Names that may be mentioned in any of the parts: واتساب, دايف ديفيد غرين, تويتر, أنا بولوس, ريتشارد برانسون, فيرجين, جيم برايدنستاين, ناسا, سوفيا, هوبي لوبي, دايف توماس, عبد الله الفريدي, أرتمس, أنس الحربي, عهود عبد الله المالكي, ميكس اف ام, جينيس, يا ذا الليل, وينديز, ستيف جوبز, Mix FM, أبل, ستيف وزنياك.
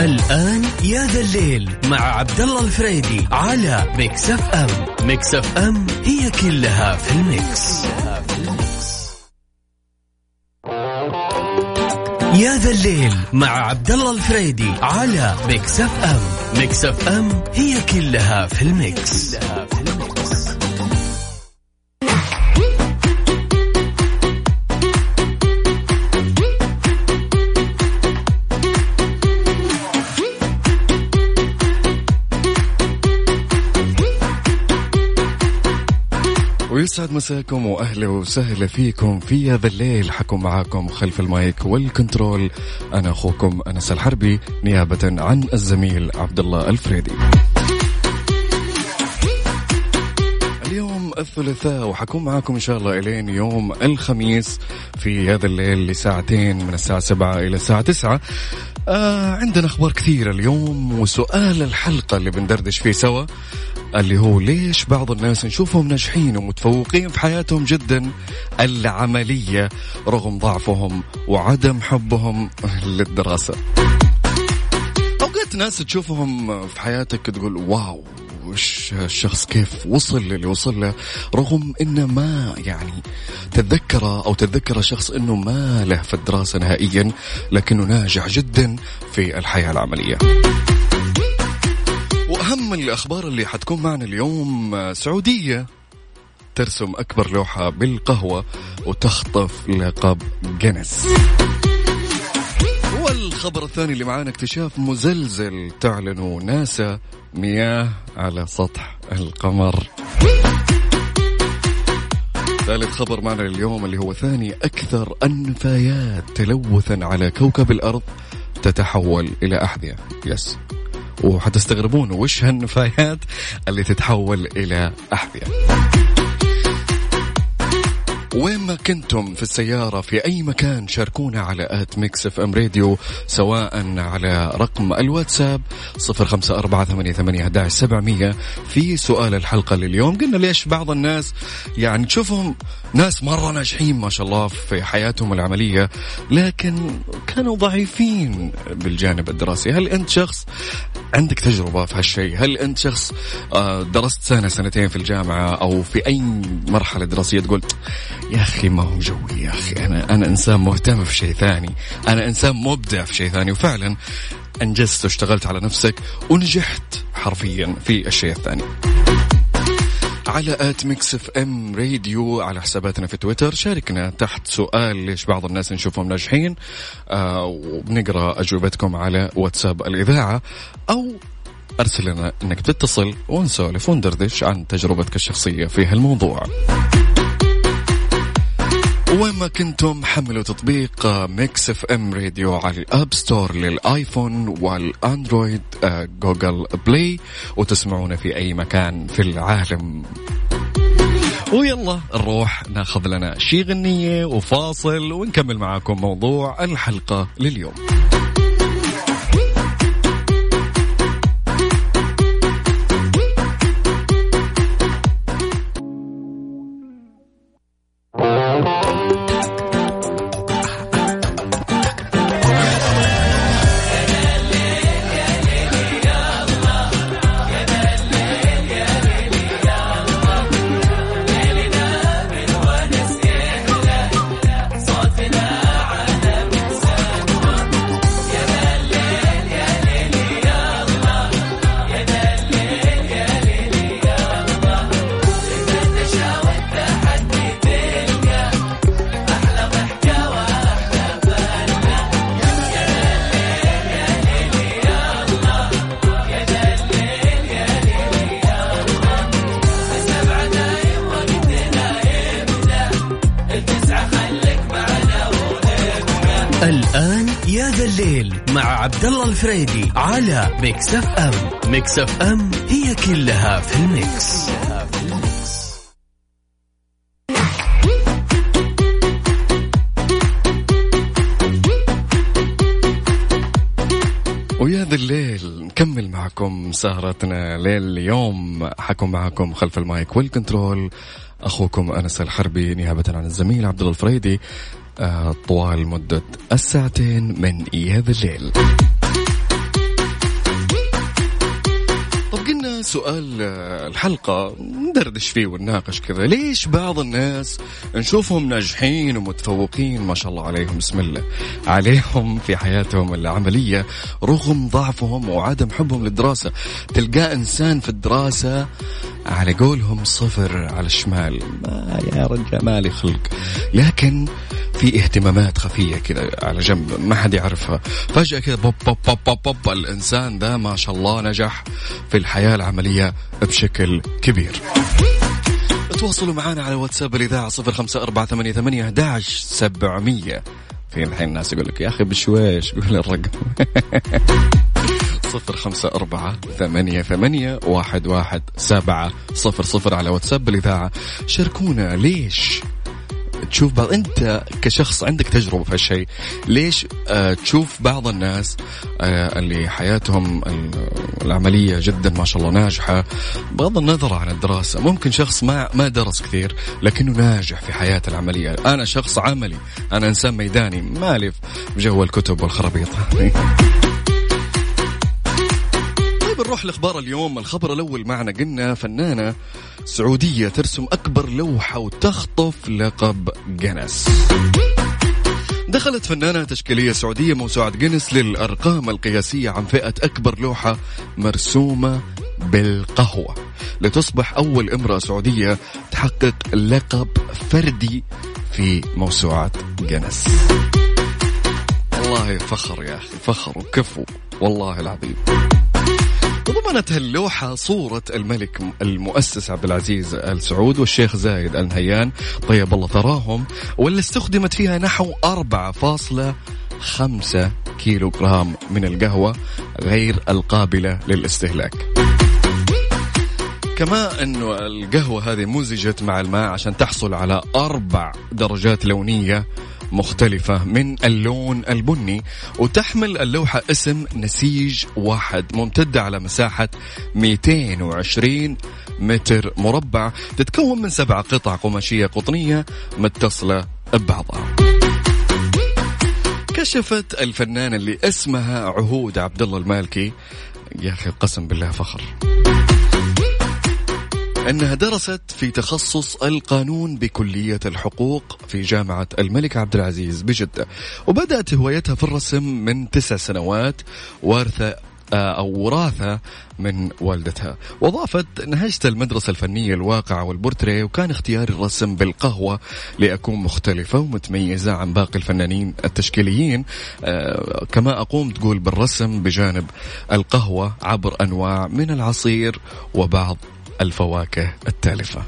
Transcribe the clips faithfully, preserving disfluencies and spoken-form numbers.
الآن يا ذا الليل مع عبد الله الفريدي على ميكس اف ام. ميكس اف ام هي كلها في الميكس. يا ذا الليل مع عبد الله الفريدي على ميكس اف ام. ميكس اف ام هي كلها في الميكس. ويسعد مساكم وأهلا وسهلا فيكم في يا ذا الليل. حكم معاكم خلف المايك والكنترول أنا أخوكم أنس الحربي نيابة عن الزميل عبد الله الفريدي. اليوم الثلاثاء وحكون معاكم إن شاء الله إلين يوم الخميس في يا ذا الليل لساعتين من الساعة سبعة إلى الساعة تسعة. آه عندنا أخبار كثيرة اليوم، وسؤال الحلقة اللي بندردش فيه سوا اللي هو ليش بعض الناس نشوفهم ناجحين ومتفوقين في حياتهم جدا العملية رغم ضعفهم وعدم حبهم للدراسة. أوقات ناس تشوفهم في حياتك تقول واو وش الشخص كيف وصل للي وصل له، رغم إنه ما يعني تتذكره أو تتذكره شخص إنه ما له في الدراسة نهائيا لكنه ناجح جدا في الحياة العملية. وأهم الأخبار اللي حتكون معنا اليوم، سعودية ترسم أكبر لوحة بالقهوة وتخطف لقب جينيس. والخبر الثاني اللي معانا اكتشاف مزلزل تعلنه ناسا، مياه على سطح القمر. ثالث خبر معنا اليوم اللي هو ثاني أكثر النفايات تلوثا على كوكب الأرض تتحول إلى أحذية. يس وحتستغربون وش هالنفايات اللي تتحول إلى أحذية. وين ما كنتم في السيارة في أي مكان شاركونا على آت ميكس اف ام راديو، سواء على رقم الواتساب صفر خمسة أربعة ثمانية ثمانية واحد واحد سبعمية في سؤال الحلقة لليوم. قلنا ليش بعض الناس يعني تشوفهم ناس مرة ناجحين ما شاء الله في حياتهم العملية لكن كانوا ضعيفين بالجانب الدراسي. هل أنت شخص عندك تجربة في هالشيء؟ هل أنت شخص درست سنة سنتين في الجامعة أو في أي مرحلة دراسية تقول يا أخي ما هو جوي، يا أخي أنا أنا إنسان مهتم في شيء ثاني، أنا إنسان مبدع في شيء ثاني، وفعلا أنجزت واشتغلت على نفسك ونجحت حرفيا في الشيء الثاني؟ على آت ميكس اف ام راديو على حساباتنا في تويتر شاركنا تحت سؤال ليش بعض الناس نشوفهم ناجحين، آه وبنقرأ أجوبتكم على واتساب الإذاعة، أو أرسل لنا إنك تتصل ونسولف وندردش عن تجربتك الشخصية في هالموضوع. وما كنتم حملوا تطبيق ميكس اف ام راديو على الاب ستور للايفون والاندرويد جوجل بلاي، وتسمعونا في اي مكان في العالم. ويلا نروح ناخذ لنا شي غنية وفاصل ونكمل معاكم موضوع الحلقة لليوم. فريدي على ميكس اف ام. ميكس اف ام هي كلها في الميكس. ويا ذا الليل نكمل معكم سهرتنا ليل اليوم. حكم معكم خلف المايك والكنترول اخوكم انس الحربي نيابه عن الزميل عبد الله الفريدي طوال مده الساعتين من يا ذا الليل. سؤال الحلقة ندردش فيه ونناقش كذا. ليش بعض الناس نشوفهم ناجحين ومتفوقين ما شاء الله عليهم بسم الله عليهم في حياتهم العملية رغم ضعفهم وعدم حبهم للدراسة؟ تلقى إنسان في الدراسة على قولهم صفر على الشمال، ما يا رجل مالي خلق، لكن في اهتمامات خفية كذا على جنب ما حد يعرفها، فجأة كذا بوب بوب بوب بوب بوب الإنسان ده ما شاء الله نجح في الحياة العملية بشكل كبير. تواصلوا معنا على واتساب الإذاعة صفر خمسة أربعة ثمانية ثمانية أحداش سبعمية. في الحين الناس يقول لك يا أخي بشويش قول الرقم. صفر خمسة أربعة ثمانية ثمانية واحد واحد سبعة صفر صفر على واتساب الإذاعة. شاركونا ليش تشوف بعض، أنت كشخص عندك تجربة في هالشيء، ليش آه تشوف بعض الناس آه اللي حياتهم العملية جدا ما شاء الله ناجحة بغض النظر عن الدراسة؟ ممكن شخص ما ما درس كثير لكنه ناجح في حياته العملية. أنا شخص عملي، أنا إنسان ميداني مالف بجو الكتب والخرابيطة. نروح لخبار اليوم. الخبر الأول معنا قلنا فنانة سعودية ترسم أكبر لوحة وتخطف لقب جينيس. دخلت فنانة تشكيلية سعودية موسوعة جينيس للأرقام القياسية عن فئة أكبر لوحة مرسومة بالقهوة لتصبح أول امرأة سعودية تحقق لقب فردي في موسوعة جينيس. والله فخر يا أخي، فخر وكفو والله العظيم. ضمنت اللوحة صورة الملك المؤسس عبد العزيز آل سعود والشيخ زايد آل نهيان طيب الله ثراهم، واللي استخدمت فيها نحو أربعة فاصلة خمسة كيلوغرام من القهوة غير القابلة للاستهلاك. كما أنه القهوة هذه مزجت مع الماء عشان تحصل على أربع درجات لونية مختلفة من اللون البني، وتحمل اللوحة اسم نسيج واحد ممتدة على مساحة مئتين وعشرين متر مربع، تتكون من سبع قطع قماشية قطنية متصلة ببعضها. كشفت الفنانة اللي اسمها عهود عبد الله المالكي، يا أخي قسم بالله فخر، أنها درست في تخصص القانون بكلية الحقوق في جامعة الملك عبد العزيز بجدة، وبدأت هوايتها في الرسم من تسع سنوات وارثة أو وراثة من والدتها. وضافت نهجت المدرسة الفنية الواقعة والبورتريه، وكان اختيار الرسم بالقهوة لأكون مختلفة ومتميزة عن باقي الفنانين التشكيليين، كما أقوم تقول بالرسم بجانب القهوة عبر أنواع من العصير وبعض الفواكه التالفة.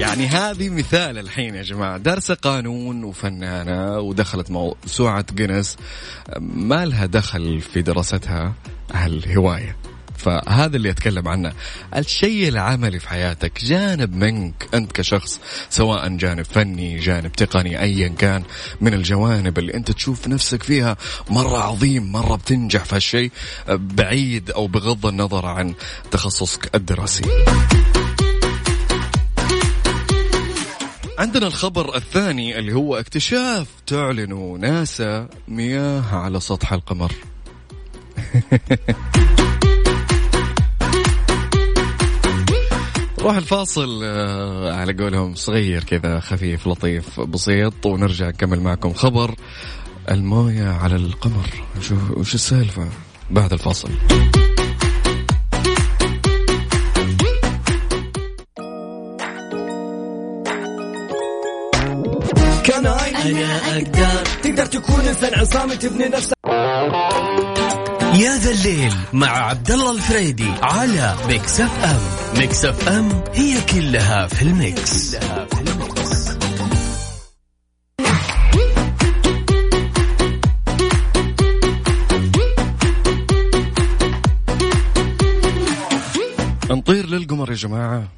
يعني هذه مثال الحين يا جماعة، درس قانون وفنانة ودخلت موسوعة جينيس ما لها دخل في دراستها هالهواية. فهذا اللي أتكلم عنه، الشيء العملي في حياتك جانب منك أنت كشخص، سواء جانب فني جانب تقني أيا كان من الجوانب اللي أنت تشوف نفسك فيها مرة عظيم مرة بتنجح في هالشيء بعيد أو بغض النظر عن تخصصك الدراسي. عندنا الخبر الثاني اللي هو اكتشاف تعلن ناسا مياه على سطح القمر. راح الفاصل على قولهم صغير كذا خفيف لطيف بسيط، ونرجع نكمل معكم خبر الموية على القمر. نشوف وش السالفة بعد الفاصل. أنا أقدر تقدر تكون إنسان عصامي تبني نفسك. يا ذا الليل مع عبد الله الفريدي على ميكس اف ام. ميكس اف ام هي كلها في الميكس. نطير للقمر يا جماعة.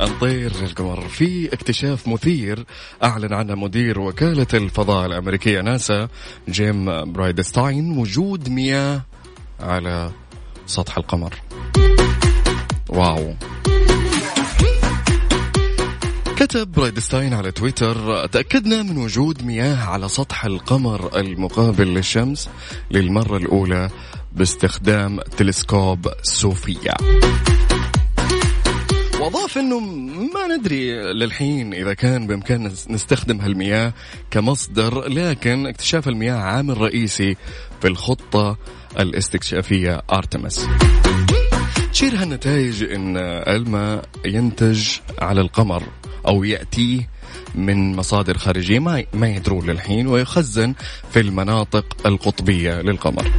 نطير للقمر. في اكتشاف مثير أعلن عنه مدير وكالة الفضاء الأمريكية ناسا جيم برايدنستاين وجود مياه على سطح القمر. واو، كتب برايدنستاين على تويتر: تأكدنا من وجود مياه على سطح القمر المقابل للشمس للمرة الأولى باستخدام تلسكوب سوفيا. وأضاف أنه ما ندري للحين إذا كان بإمكاننا نستخدم هالمياه كمصدر، لكن اكتشاف المياه عامل رئيسي في الخطة الاستكشافية أرتمس. تشير هالنتائج أن الماء ينتج على القمر أو يأتيه من مصادر خارجية ما ما يدرون للحين، ويخزن في المناطق القطبية للقمر.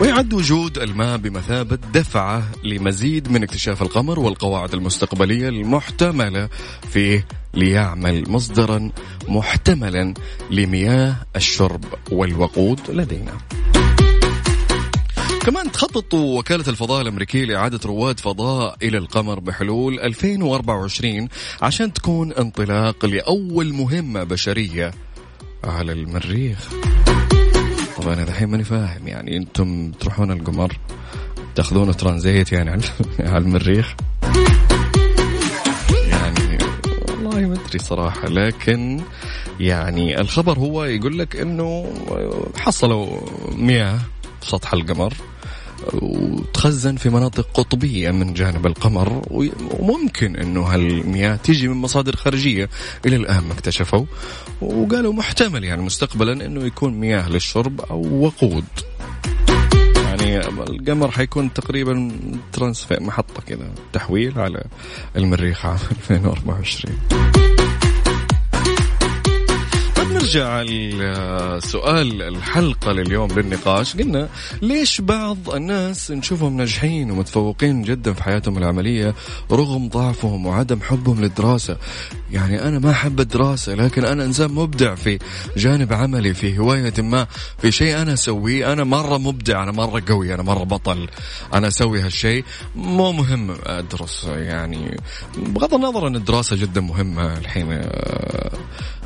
ويعد وجود الماء بمثابة دفعة لمزيد من اكتشاف القمر والقواعد المستقبلية المحتملة فيه، ليعمل مصدرا محتملا لمياه الشرب والوقود لدينا. كمان تخطط وكالة الفضاء الأمريكية لإعادة رواد فضاء إلى القمر بحلول ألفين وأربعة وعشرين عشان تكون انطلاق لأول مهمة بشرية على المريخ. طبعا أنا الحين ماني فاهم، يعني أنتم تروحون القمر تأخذون ترانزيت يعني على المريخ؟ يعني والله ما أدري صراحة، لكن يعني الخبر هو يقول لك إنه حصلوا مياه في سطح القمر وتخزن في مناطق قطبية من جانب القمر، وممكن أنه هالمياه تيجي من مصادر خارجية. إلى الآن ما اكتشفوا، وقالوا محتمل يعني مستقبلا أنه يكون مياه للشرب أو وقود. يعني القمر حيكون تقريبا ترانسفير، محطة كذا تحويل على المريخ عام ألفين وأربعة وعشرين. نرجع لسؤال الحلقة لليوم للنقاش. قلنا ليش بعض الناس نشوفهم ناجحين ومتفوقين جدا في حياتهم العملية رغم ضعفهم وعدم حبهم للدراسة؟ يعني أنا ما أحب الدراسة، لكن أنا إنسان مبدع في جانب عملي، في هواية ما، في شيء أنا أسويه، أنا مرة مبدع، أنا مرة قوي، أنا مرة بطل، أنا أسوي هالشيء، مو مهم أدرس. يعني بغض النظر أن الدراسة جدا مهمة، الحين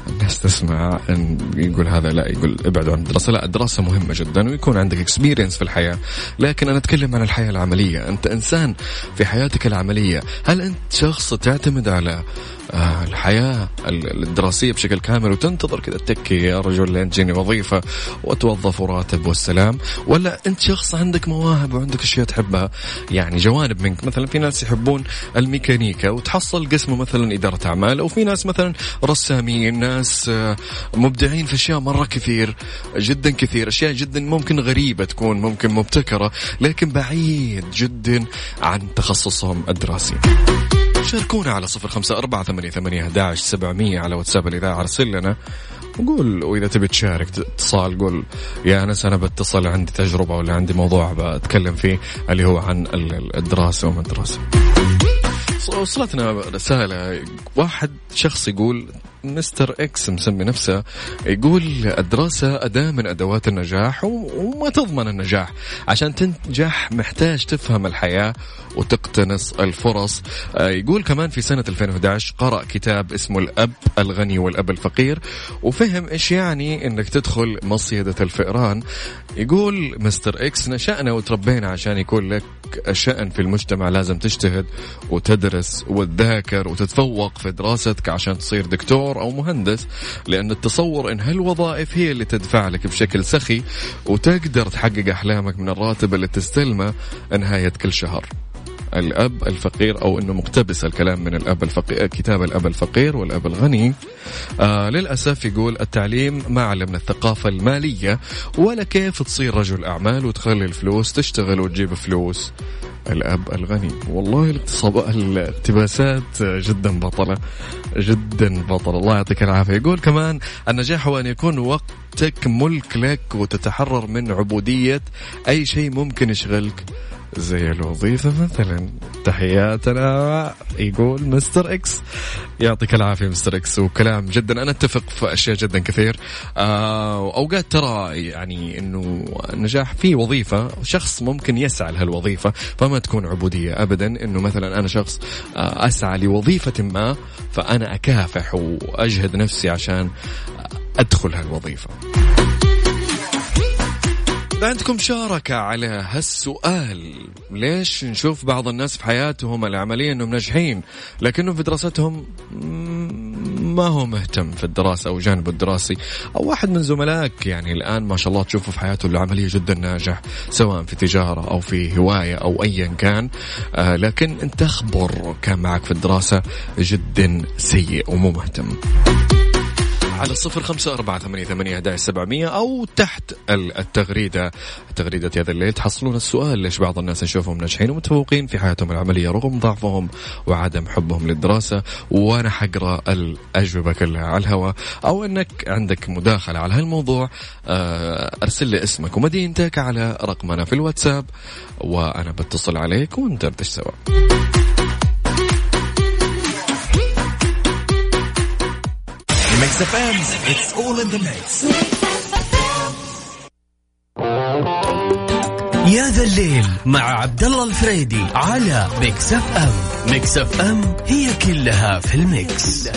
الناس تسمع أن يقول هذا لا، يقول ابعدوا عن الدراسة. لا، الدراسة مهمة جدا ويكون عندك experience في الحياة، لكن أنا أتكلم عن الحياة العملية. أنت إنسان في حياتك العملية، هل أنت شخص تعتمد على الحياة الدراسية بشكل كامل وتنتظر كذا تكي يا رجل لين تجيني وظيفة وتوظف وراتب والسلام، ولا أنت شخص عندك مواهب وعندك أشياء تحبها، يعني جوانب منك؟ مثلا في ناس يحبون الميكانيكا وتحصل قسمه مثلا إدارة أعمال، أو في ناس مثلا رسامين، ناس مبدعين في أشياء مرة كثير جدا، كثير أشياء جدا ممكن غريبة تكون، ممكن مبتكرة، لكن بعيد جدا عن تخصصهم الدراسي. شاركونا على صفر خمسة أربعة ثمانية ثمانية أحداعش سبعمية على واتساب الإذاعة، أرسل لنا وقول، وإذا تبي تشارك اتصال قول يا أنس أنا بتصل، عندي تجربة ولا عندي موضوع بتكلم فيه اللي هو عن الدراسة وما الدراسة. وصلتنا رسالة، واحد شخص يقول مستر إكس مسمي نفسه، يقول الدراسة أداة من أدوات النجاح وما تضمن النجاح، عشان تنجح محتاج تفهم الحياة وتقتنص الفرص. يقول كمان في سنة ألفين وأحد عشر قرأ كتاب اسمه الأب الغني والأب الفقير، وفهم إيش يعني إنك تدخل مصيدة الفئران. يقول مستر إكس نشأنا وتربينا عشان يكون لك شأن في المجتمع لازم تجتهد وتدرس وتذاكر وتتفوق في دراستك عشان تصير دكتور أو مهندس، لأن التصور إن هالوظائف هي اللي تدفع لك بشكل سخي وتقدر تحقق أحلامك من الراتب اللي تستلمه نهاية كل شهر. الأب الفقير، أو إنه مقتبس الكلام من الأب الفقير، كتاب الأب الفقير والأب الغني. آه للأسف يقول التعليم ما علمنا الثقافة المالية ولا كيف تصير رجل أعمال وتخلي الفلوس تشتغل وتجيب فلوس. الأب الغني. والله الاقتباسات جدا بطلة، جدا بطلة، الله يعطيك العافية. يقول كمان النجاح هو أن يكون وقتك ملك لك وتتحرر من عبودية أي شيء ممكن يشغلك زي الوظيفة مثلا. تحياتنا، يقول مستر إكس، يعطيك العافية مستر إكس. وكلام جدا أنا أتفق في أشياء جدا كثير. أوقات ترى يعني أنه النجاح في وظيفة، شخص ممكن يسعى لهالوظيفة، فما تكون عبودية أبدا أنه مثلا أنا شخص أسعى لوظيفة ما فأنا أكافح وأجهد نفسي عشان أدخل هالوظيفة. عندكم مشاركة على هالسؤال، ليش نشوف بعض الناس في حياتهم العملية أنهم ناجحين لكنهم في دراستهم ما هو مهتم في الدراسة أو جانب الدراسي؟ أو واحد من زملائك يعني الآن ما شاء الله تشوفه في حياته العملية جدا ناجح سواء في تجارة أو في هواية أو أيا كان، آه لكن أنت أخبر كان معك في الدراسة جدا سيء ومو مهتم. على الصفر خمسة أربعة ثمانية ثمانية هداية سبعمية أو تحت التغريدة تغريدة يا ذا الليل تحصلون السؤال، ليش بعض الناس نشوفهم ناجحين ومتفوقين في حياتهم العملية رغم ضعفهم وعدم حبهم للدراسة، وأنا حقرأ الأجوبة كلها على الهواء. أو أنك عندك مداخلة على هالموضوع، أرسل لي اسمك ومدينتك على رقمنا في الواتساب وأنا بتصل عليك وندردش سوا. Mix إف إم, it's all in the mix. يا ذا الليل مع عبد الله الفريدي على Mix إف إم. Mix إف إم هي كلها في الميكس.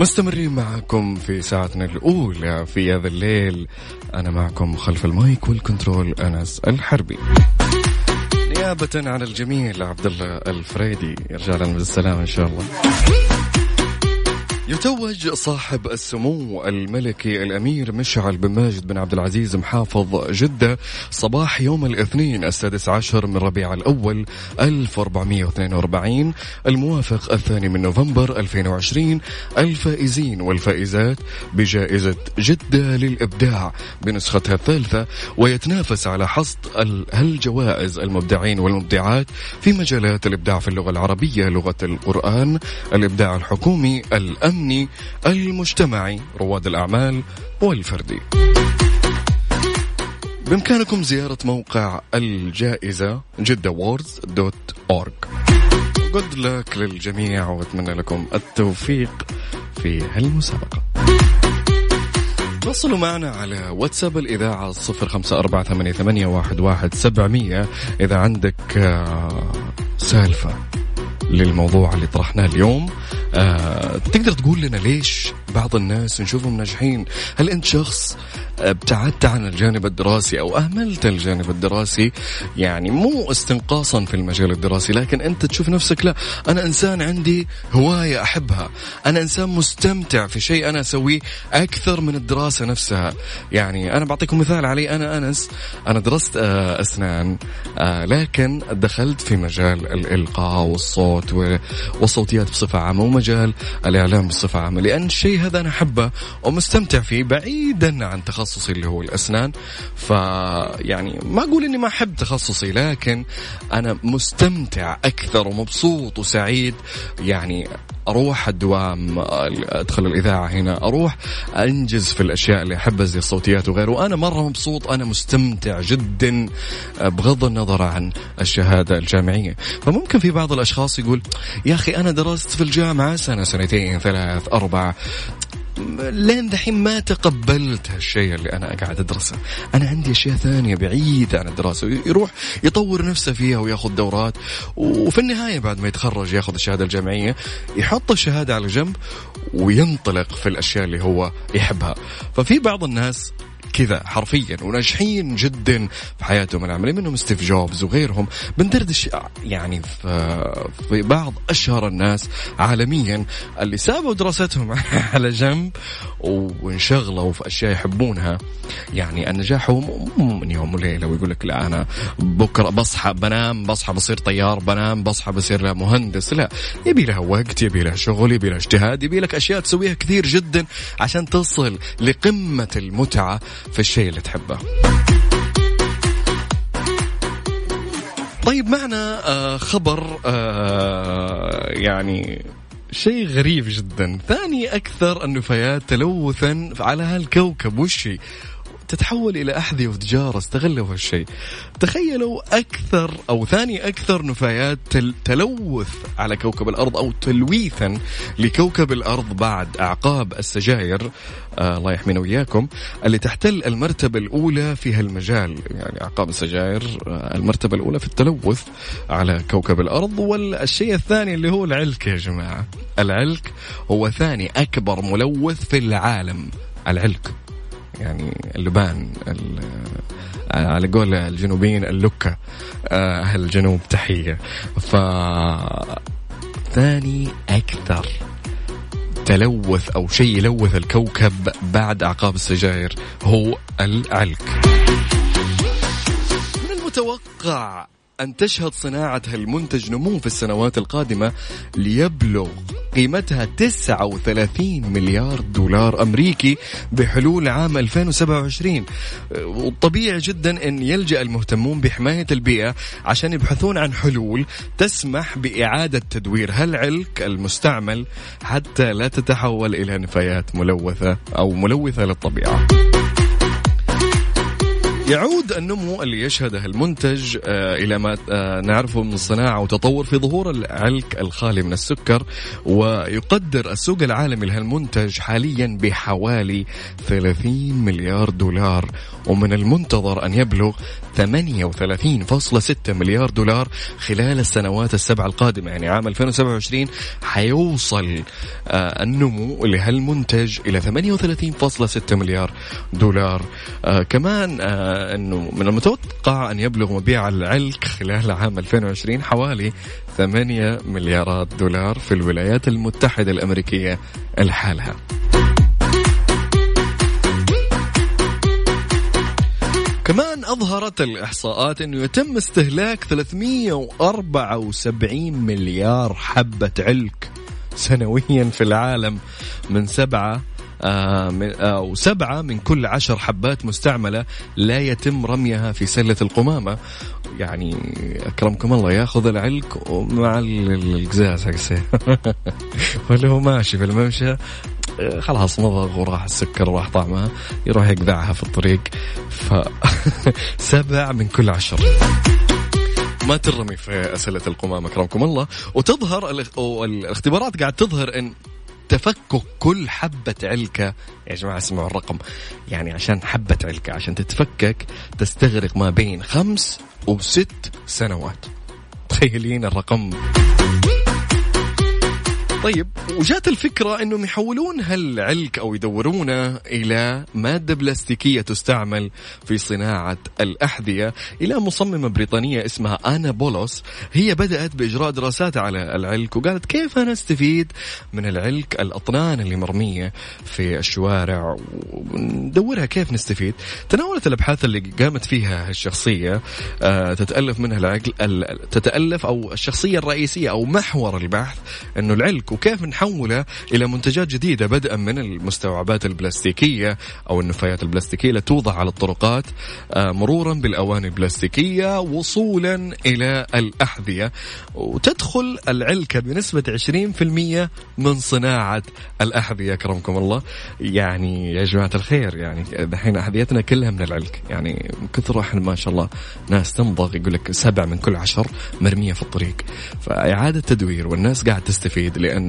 مستمرين معكم في ساعتنا الأولى في هذا الليل، أنا معكم خلف المايك والكنترول أنس الحربي نيابة عن الجميل عبد الله الفريدي، يرجع لنا بالسلامة إن شاء الله. يتوج صاحب السمو الملكي الأمير مشعل بن ماجد بن عبد العزيز محافظ جدة صباح يوم الاثنين السادس عشر من ربيع الأول ألف وأربعمائة واثنين وأربعين الموافق الثاني من نوفمبر ألفين وعشرين الفائزين والفائزات بجائزة جدة للإبداع بنسختها الثالثة، ويتنافس على حصد هالجوائز المبدعين والمبدعات في مجالات الإبداع في اللغة العربية، لغة القرآن، الإبداع الحكومي، الأمن المجتمعي، رواد الأعمال والفردي. بإمكانكم زيارة موقع الجائزة جدة ووردز دوت أورغ. good luck للجميع وأتمنى لكم التوفيق في هالمسابقة. تواصلوا معنا على واتساب الإذاعة صفر خمسة أربعة ثمانية ثمانية واحد واحد سبعمية إذا عندك سالفة للموضوع اللي طرحناه اليوم. آه، تقدر تقول لنا ليش بعض الناس نشوفهم ناجحين؟ هل أنت شخص ابتعدت عن الجانب الدراسي أو أهملت الجانب الدراسي؟ يعني مو استنقاصا في المجال الدراسي، لكن أنت تشوف نفسك لا، أنا إنسان عندي هواية أحبها، أنا إنسان مستمتع في شيء أنا أسويه أكثر من الدراسة نفسها. يعني أنا بعطيكم مثال علي، أنا أنس أنا درست آه أسنان آه لكن دخلت في مجال الإلقاء والصوت والصوتيات بصفة عامة ومجال الإعلام بصفة عامة، لأن الشيء هذا أنا أحبه ومستمتع فيه بعيدا عن تخصص تخصصي اللي هو الأسنان. فيعني ما أقول إني ما أحب تخصصي، لكن أنا مستمتع أكثر ومبسوط وسعيد. يعني أروح الدوام، أدخل الإذاعة هنا، أروح أنجز في الأشياء اللي أحبها زي الصوتيات وغيره وأنا مرة مبسوط، أنا مستمتع جدا بغض النظر عن الشهادة الجامعية. فممكن في بعض الأشخاص يقول يا أخي أنا درست في الجامعة سنة سنتين ثلاث أربع، لين دحين ما تقبلت هالشيء اللي أنا قاعد أدرسه، أنا عندي أشياء ثانية بعيدة عن الدراسة، يروح يطور نفسه فيها ويأخذ دورات، وفي النهاية بعد ما يتخرج يأخذ الشهادة الجامعية، يحط الشهادة على جنب وينطلق في الأشياء اللي هو يحبها. ففي بعض الناس كذا حرفيا وناجحين جدا في حياتهم العملية، منهم ستيف جوبز وغيرهم. بندردش يعني في بعض أشهر الناس عالميا اللي سابوا دراستهم على جنب وانشغلوا في أشياء يحبونها. يعني النجاح هو مو من يوم وليلة ويقول لك لا أنا بكرة بصحى بنام بصحى بصير طيار بنام بصحى بصير مهندس، لا، يبي له وقت، يبي له شغل، يبي له اجتهاد، يبي لك أشياء تسويها كثير جدا عشان تصل لقمة المتعة في الشيء اللي تحبه. طيب معنا آه خبر آه يعني شيء غريب جدا، ثاني أكثر النفايات تلوثا على هالكوكب، وشي تتحول إلى أحذية وتجارة. استغلوا هالشيء. تخيلوا أكثر أو ثاني أكثر نفايات تلوث على كوكب الأرض أو تلويثا لكوكب الأرض بعد أعقاب السجائر، آه الله يحمينا وياكم، اللي تحتل المرتبة الأولى في هالمجال. يعني أعقاب السجائر آه المرتبة الأولى في التلوث على كوكب الأرض. والشيء الثاني اللي هو العلك يا جماعة. العلك هو ثاني أكبر ملوث في العالم. العلك يعني اللبان، على قول الجنوبيين اللكة، أهل الجنوب تحية. فثاني أكثر تلوث أو شيء يلوث الكوكب بعد أعقاب السجائر هو العلك. من المتوقع أن تشهد صناعة هالمنتج نمو في السنوات القادمة ليبلغ قيمتها تسعة وثلاثين مليار دولار أمريكي بحلول عام ألفين وسبعة وعشرين. والطبيعي جدا أن يلجأ المهتمون بحماية البيئة عشان يبحثون عن حلول تسمح بإعادة تدوير هالعلك المستعمل حتى لا تتحول إلى نفايات ملوثة أو ملوثة للطبيعة. يعود النمو اللي يشهده المنتج إلى ما نعرفه من الصناعة وتطور في ظهور العلك الخالي من السكر، ويقدر السوق العالمي لهالمنتج حاليا بحوالي ثلاثين مليار دولار، ومن المنتظر أن يبلغ ثمانية وثلاثين فاصلة ستة مليار دولار خلال السنوات السبع القادمة. يعني عام ألفين وسبعة وعشرين حيوصل النمو لهالمنتج إلى ثمانية وثلاثين فاصلة ستة مليار دولار. كمان أنه من المتوقع أن يبلغ مبيع العلك خلال عام ألفين وعشرين حوالي ثمانية مليارات دولار في الولايات المتحدة الأمريكية لحالها. كمان أظهرت الإحصاءات أنه يتم استهلاك ثلاثمائة وأربعة وسبعين مليار حبة علك سنويا في العالم، من سبعة أو سبعة من كل عشر حبات مستعملة لا يتم رميها في سلة القمامة. يعني أكرمكم الله يأخذ العلك مع القزاز هكذا ولا هو ماشي في الممشى خلاص مضغ وراح السكر وراح طعمها، يروح يقذعها في الطريق. فسبع من كل عشر ما ترمي في سلة القمامة أكرمكم الله. وتظهر الاختبارات قاعد تظهر أن تفكك كل حبة علكة، يا جماعة اسمعوا الرقم، يعني عشان حبة علكة عشان تتفكك تستغرق ما بين خمس وست سنوات. تخيلين الرقم. طيب، وجات الفكرة أنهم يحولون هالعلك أو يدورونه إلى مادة بلاستيكية تستعمل في صناعة الأحذية، إلى مصممة بريطانية اسمها أنا بولوس. هي بدأت بإجراء دراسات على العلك وقالت كيف أنا أستفيد من العلك، الأطنان اللي مرمية في الشوارع، وندورها كيف نستفيد. تناولت الأبحاث اللي قامت فيها الشخصية آه تتألف منها العلك ال... تتألف أو الشخصية الرئيسية أو محور البحث أنه العلك وكيف نحوله إلى منتجات جديدة، بدءا من المستوعبات البلاستيكية أو النفايات البلاستيكية اللي توضع على الطرقات، مرورا بالأواني البلاستيكية، وصولا إلى الأحذية. وتدخل العلكة بنسبة عشرين بالمئة من صناعة الأحذية أكرمكم الله. يعني يا جماعة الخير، يعني دحين أحذيتنا كلها من العلك، يعني كثر احنا ما شاء الله ناس تمضغ، يقول لك سبع من كل عشر مرمية في الطريق. فإعادة تدوير والناس قاعد تستفيد، لأنه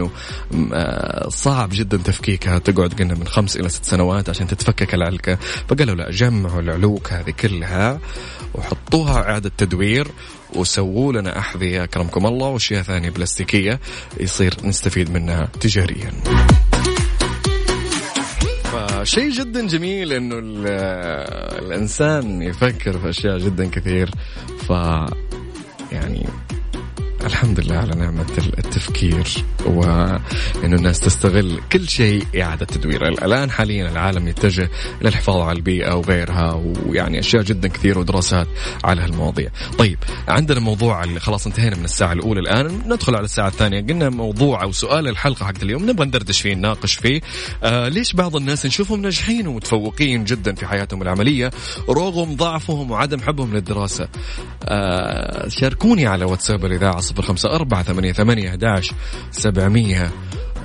صعب جدا تفكيكها، تقعد قلنا من خمس إلى ست سنوات عشان تتفكك العلكة. فقالوا لا، جمعوا العلوك هذه كلها وحطوها إعادة تدوير وسووا لنا أحذية أكرمكم الله وأشياء ثانية بلاستيكية يصير نستفيد منها تجاريا. فشيء جدا جميل إنه الإنسان يفكر في أشياء جدا كثير. ف يعني الحمد لله على نعمة التفكير، وأنه الناس تستغل كل شيء إعادة تدويره. الآن حاليا العالم يتجه للحفاظ على البيئة وغيرها، ويعني أشياء جدا كثير ودراسات على هالمواضيع. طيب، عندنا موضوع اللي خلاص انتهينا من الساعة الأولى، الآن ندخل على الساعة الثانية. قلنا موضوع أو سؤال الحلقة حقت اليوم نبغى ندردش فيه، نناقش فيه آه ليش بعض الناس نشوفهم ناجحين ومتفوقين جدا في حياتهم العملية رغم ضعفهم وعدم حبهم للدراسة. آه شاركوني على واتساب الإذاعة صفر خمسة أربعة ثمانية ثمانية أحد عشر سبعمية.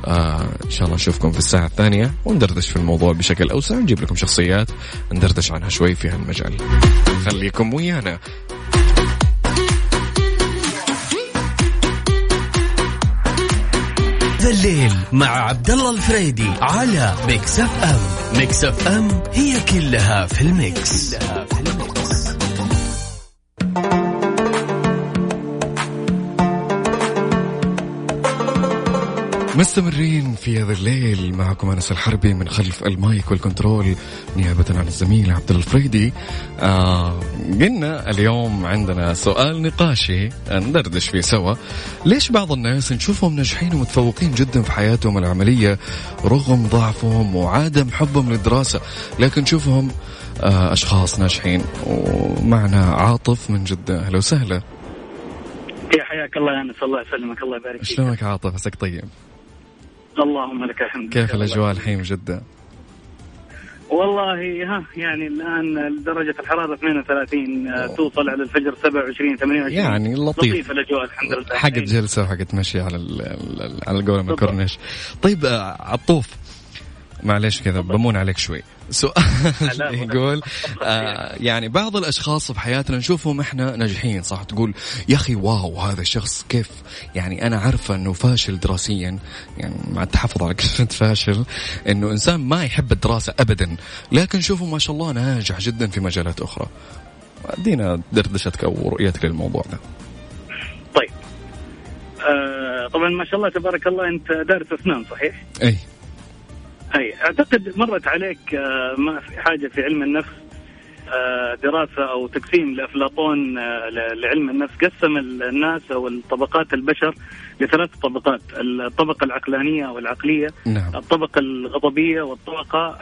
آه إن شاء الله نشوفكم في الساعة الثانية وندردش في الموضوع بشكل أوسع، نجيب لكم شخصيات ندردش عنها شوي في هالمجال. خليكم ويانا. الليل مع عبد الله الفريدي على ميكس اف ام. ميكس اف ام هي كلها في الميكس. مستمرين في هذا الليل معكم أنس الحربي من خلف المايك والكنترول نيابة عن الزميل عبد الله الفريدي. آه قلنا اليوم عندنا سؤال نقاشي ندردش فيه سوا. ليش بعض الناس نشوفهم ناجحين ومتفوقين جدا في حياتهم العملية رغم ضعفهم وعدم حبهم للدراسة، لكن نشوفهم آه أشخاص ناجحين؟ ومعنا عاطف من جدة. أهلا وسهلا. يا حياك الله يا أنس. الله يسلمك، الله يبارك فيك. شلونك عاطف؟ عساك طيب؟ اللهم لك الحمد. كيف الأجواء الحين بجدة؟ والله ها يعني الآن درجة الحرارة اثنين وثلاثين. أوه. توصل على الفجر سبعة وعشرين ثمانية وعشرين، يعني لطيف, لطيف الأجواء الحمد لله. حقت جلسة وحقت مشي على على القولة من الكورنيش. طيب عطوف معليش كذا بمون عليك شوي سؤال يقول آه يعني بعض الأشخاص في حياتنا نشوفهم إحنا ناجحين صح، تقول يا أخي واو هذا الشخص كيف يعني أنا عارفة أنه فاشل دراسيا، يعني مع التحفظ على كلمة فاشل أنه إنسان ما يحب الدراسة أبدا، لكن شوفوا ما شاء الله ناجح جدا في مجالات أخرى. دينا دردشتك أو رؤيتك للموضوع ده. طيب آه طبعا ما شاء الله تبارك الله أنت دارس أسنان صحيح؟ أي أي أعتقد مرت عليك ما في حاجة في علم النفس دراسة أو تقسيم لأفلاطون لعلم النفس، قسم الناس أو الطبقات البشر لثلاث طبقات: الطبقة العقلانية والعقلية، نعم. الطبقة الغضبية والطبقة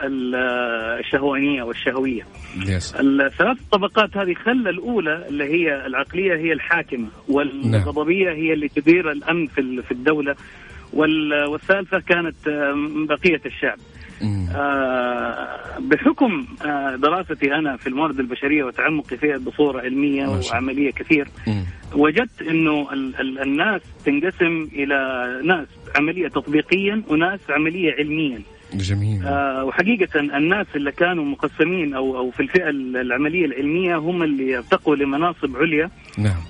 الشهوانية والشهوية. yes. الثلاث طبقات هذه خلى الأولى اللي هي العقلية هي الحاكمة، والغضبية نعم. هي اللي تدير الأمن في الدولة، والثالثة كانت بقية الشعب. بحكم دراستي أنا في الموارد البشرية وتعمقي فيها بصورة علمية وعملية كثير، وجدت أنه الناس تنقسم إلى ناس عملية تطبيقيا وناس عملية علميا. جميل. آه وحقيقة الناس اللي كانوا مقسمين أو, أو في الفئة العملية العلمية هم اللي ارتقوا لمناصب عليا، نعم،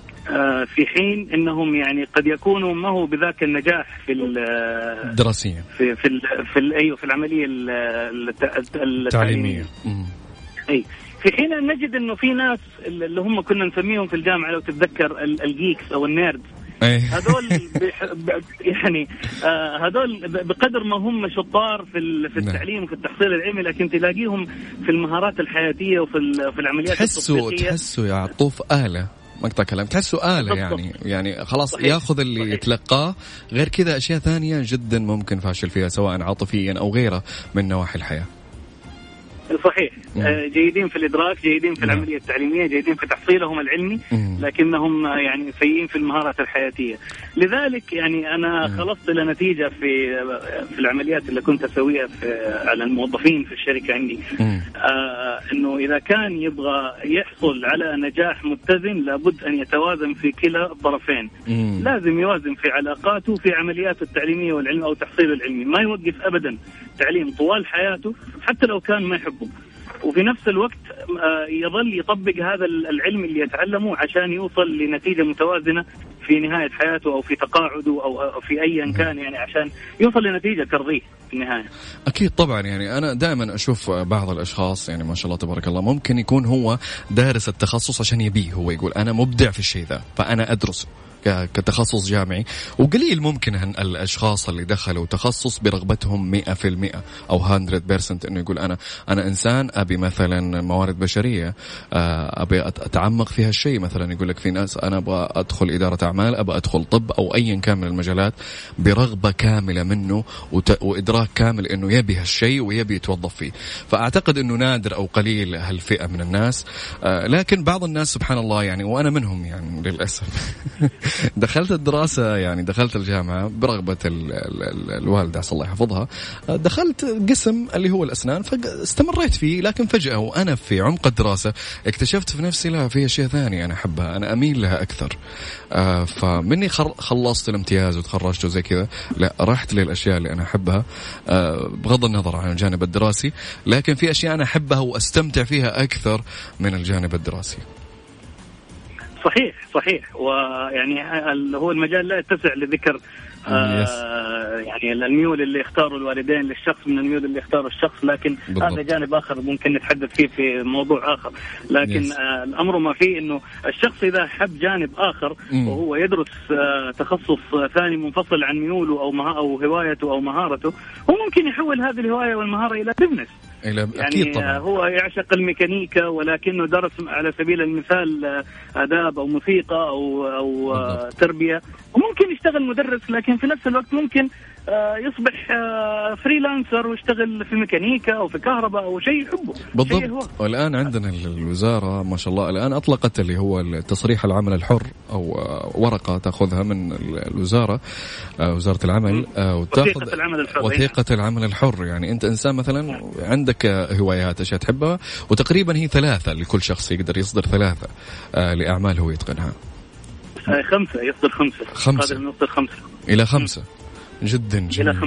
في حين انهم يعني قد يكونوا ما هو بذاك النجاح في الدراسيه في في في ايوه في العمليه التعليميه. اي في حين نجد انه في ناس اللي هم كنا نسميهم في الجامعه لو تتذكر الجيكس او النيرد، هذول يعني هذول بقدر ما هم شطار في في التعليم وفي التحصيل العلمي، لكن تلاقيهم في المهارات الحياتيه وفي في العمليات التطبيقيه. تحسوا تحسوا يا عطوف آلة، مقطع كلام، تحسه آلة يعني يعني خلاص ياخذ اللي يتلقاه، غير كذا أشياء ثانية جدا ممكن فاشل فيها سواء عاطفيا أو غيره من نواحي الحياة. صحيح. جيدين في الإدراك، جيدين في العملية التعليمية، جيدين في تحصيلهم العلمي، لكنهم يعني سيئين في المهارات الحياتية. لذلك يعني أنا خلصت لنتيجة في في العمليات اللي كنت أسويها على الموظفين في الشركة عندي، آه إنه إذا كان يبغى يحصل على نجاح متزن لابد أن يتوازن في كلا الطرفين. مم. لازم يوازن في علاقاته في عملياته التعليمية والعلم أو تحصيله العلمي، ما يوقف أبدا تعليم طوال حياته حتى لو كان ما يحبه، وفي نفس الوقت يظل يطبق هذا العلم اللي يتعلمه عشان يوصل لنتيجة متوازنة في نهاية حياته أو في تقاعده أو في أي كان، يعني عشان يوصل لنتيجة ترضيه في النهاية. أكيد طبعا. يعني أنا دائما أشوف بعض الأشخاص يعني ما شاء الله تبارك الله ممكن يكون هو دارس التخصص عشان يبيه، هو يقول أنا مبدع في الشيء ذا فأنا أدرسه كتخصص جامعي، وقليل ممكن الأشخاص اللي دخلوا تخصص برغبتهم مئة في المئة أو هاندرد بيرسنت إنه يقول أنا أنا إنسان أبي مثلا موارد بشرية أبي أتعمق فيها الشيء، مثلا يقول لك في ناس أنا أبغى أدخل إدارة أعمال، أبغى أدخل طب أو أيا كان من المجالات برغبة كاملة منه وإدراك كامل إنه يبي هالشيء ويبي يتوظف فيه. فأعتقد إنه نادر أو قليل هالفئة من الناس، لكن بعض الناس سبحان الله يعني وأنا منهم يعني للأسف دخلت الدراسة يعني دخلت الجامعة برغبة ال ال ال الوالدة عسى الله يحفظها. دخلت قسم اللي هو الأسنان فاستمريت فيه، لكن فجأة وأنا في عمق الدراسة اكتشفت في نفسي لا، في أشياء ثانية أنا أحبها، أنا أميل لها أكثر. فمني خلصت الامتياز وتخرجت وزي كذا، لا رحت للأشياء اللي أنا أحبها بغض النظر عن الجانب الدراسي، لكن في أشياء أنا أحبها وأستمتع فيها أكثر من الجانب الدراسي. صحيح صحيح، ويعني هو المجال لا يتسع لذكر آه يعني الميول اللي اختاره الوالدين للشخص من الميول اللي اختاره الشخص، لكن بالضبط. هذا جانب آخر ممكن نتحدث فيه في موضوع آخر، لكن آه الأمر ما فيه إنه الشخص إذا حب جانب آخر م. وهو يدرس آه تخصص ثاني منفصل عن ميوله أو مه... أو هوايته أو مهارته، هو ممكن يحول هذه الهواية والمهارة إلى بزنس. يعني هو يعشق الميكانيكا ولكنه درس على سبيل المثال آداب أو موسيقى أو أو بالضبط. تربية، وممكن يشتغل مدرس، لكن في نفس الوقت ممكن يصبح فريلانسر ويشتغل في ميكانيكا أو في كهرباء أو شيء يحبه بالضبط. والآن عندنا الوزارة ما شاء الله الآن أطلقت اللي هو التصريح العمل الحر، أو ورقة تأخذها من الوزارة وزارة العمل وثيقة العمل الحر. وثيقة العمل الحر يعني أنت إنسان مثلا عندك هوايات أشياء تحبها، وتقريبا هي ثلاثة لكل شخص، يقدر يصدر ثلاثة لأعمال هو يتقنها. خمسة يصدر خمسة خمسة قادر يصدر خمسة إلى خمسة جدا جدا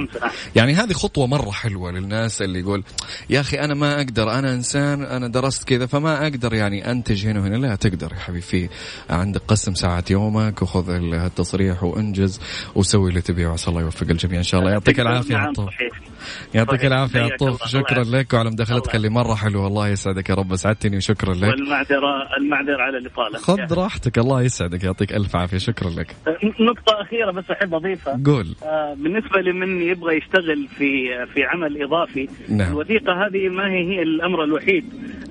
يعني هذه خطوة مرة حلوة للناس اللي يقول يا أخي أنا ما أقدر، أنا إنسان أنا درست كذا فما أقدر يعني أنتج هنا وهنا. لا تقدر يا حبيبي، في عندك قسم ساعات يومك وخذ التصريح وانجز وسوي اللي تبيه، وعسى الله يوفق الجميع إن شاء الله. يعطيك العافية عطوف، يعطيك العافية عطوف، شكرا لك وعلى مداخلتك اللي مرة حلوة، الله يسعدك يا رب، سعدتني وشكرا لك. والمعذرة المعذرة على الإطالة، خذ راحتك الله يسعدك، يعطيك ألف عافية، شكرا لك. نقطة أخيرة بس أحب أضيفها، قول. بالنسبة لمن يبغى يشتغل في في عمل إضافي، نعم. الوثيقة هذه ما هي هي الأمر الوحيد.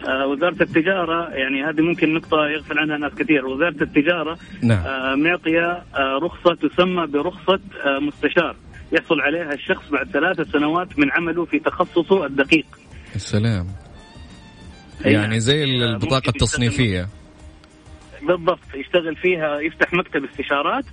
آه وزارة التجارة يعني هذه ممكن نقطة يغفل عنها ناس كثير، وزارة التجارة نعم. آه معطية آه رخصة تسمى برخصة آه مستشار، يحصل عليها الشخص بعد ثلاثة سنوات من عمله في تخصصه الدقيق. السلام يعني زي البطاقة التصنيفية بالضبط، يشتغل فيها، يفتح مكتب استشارات.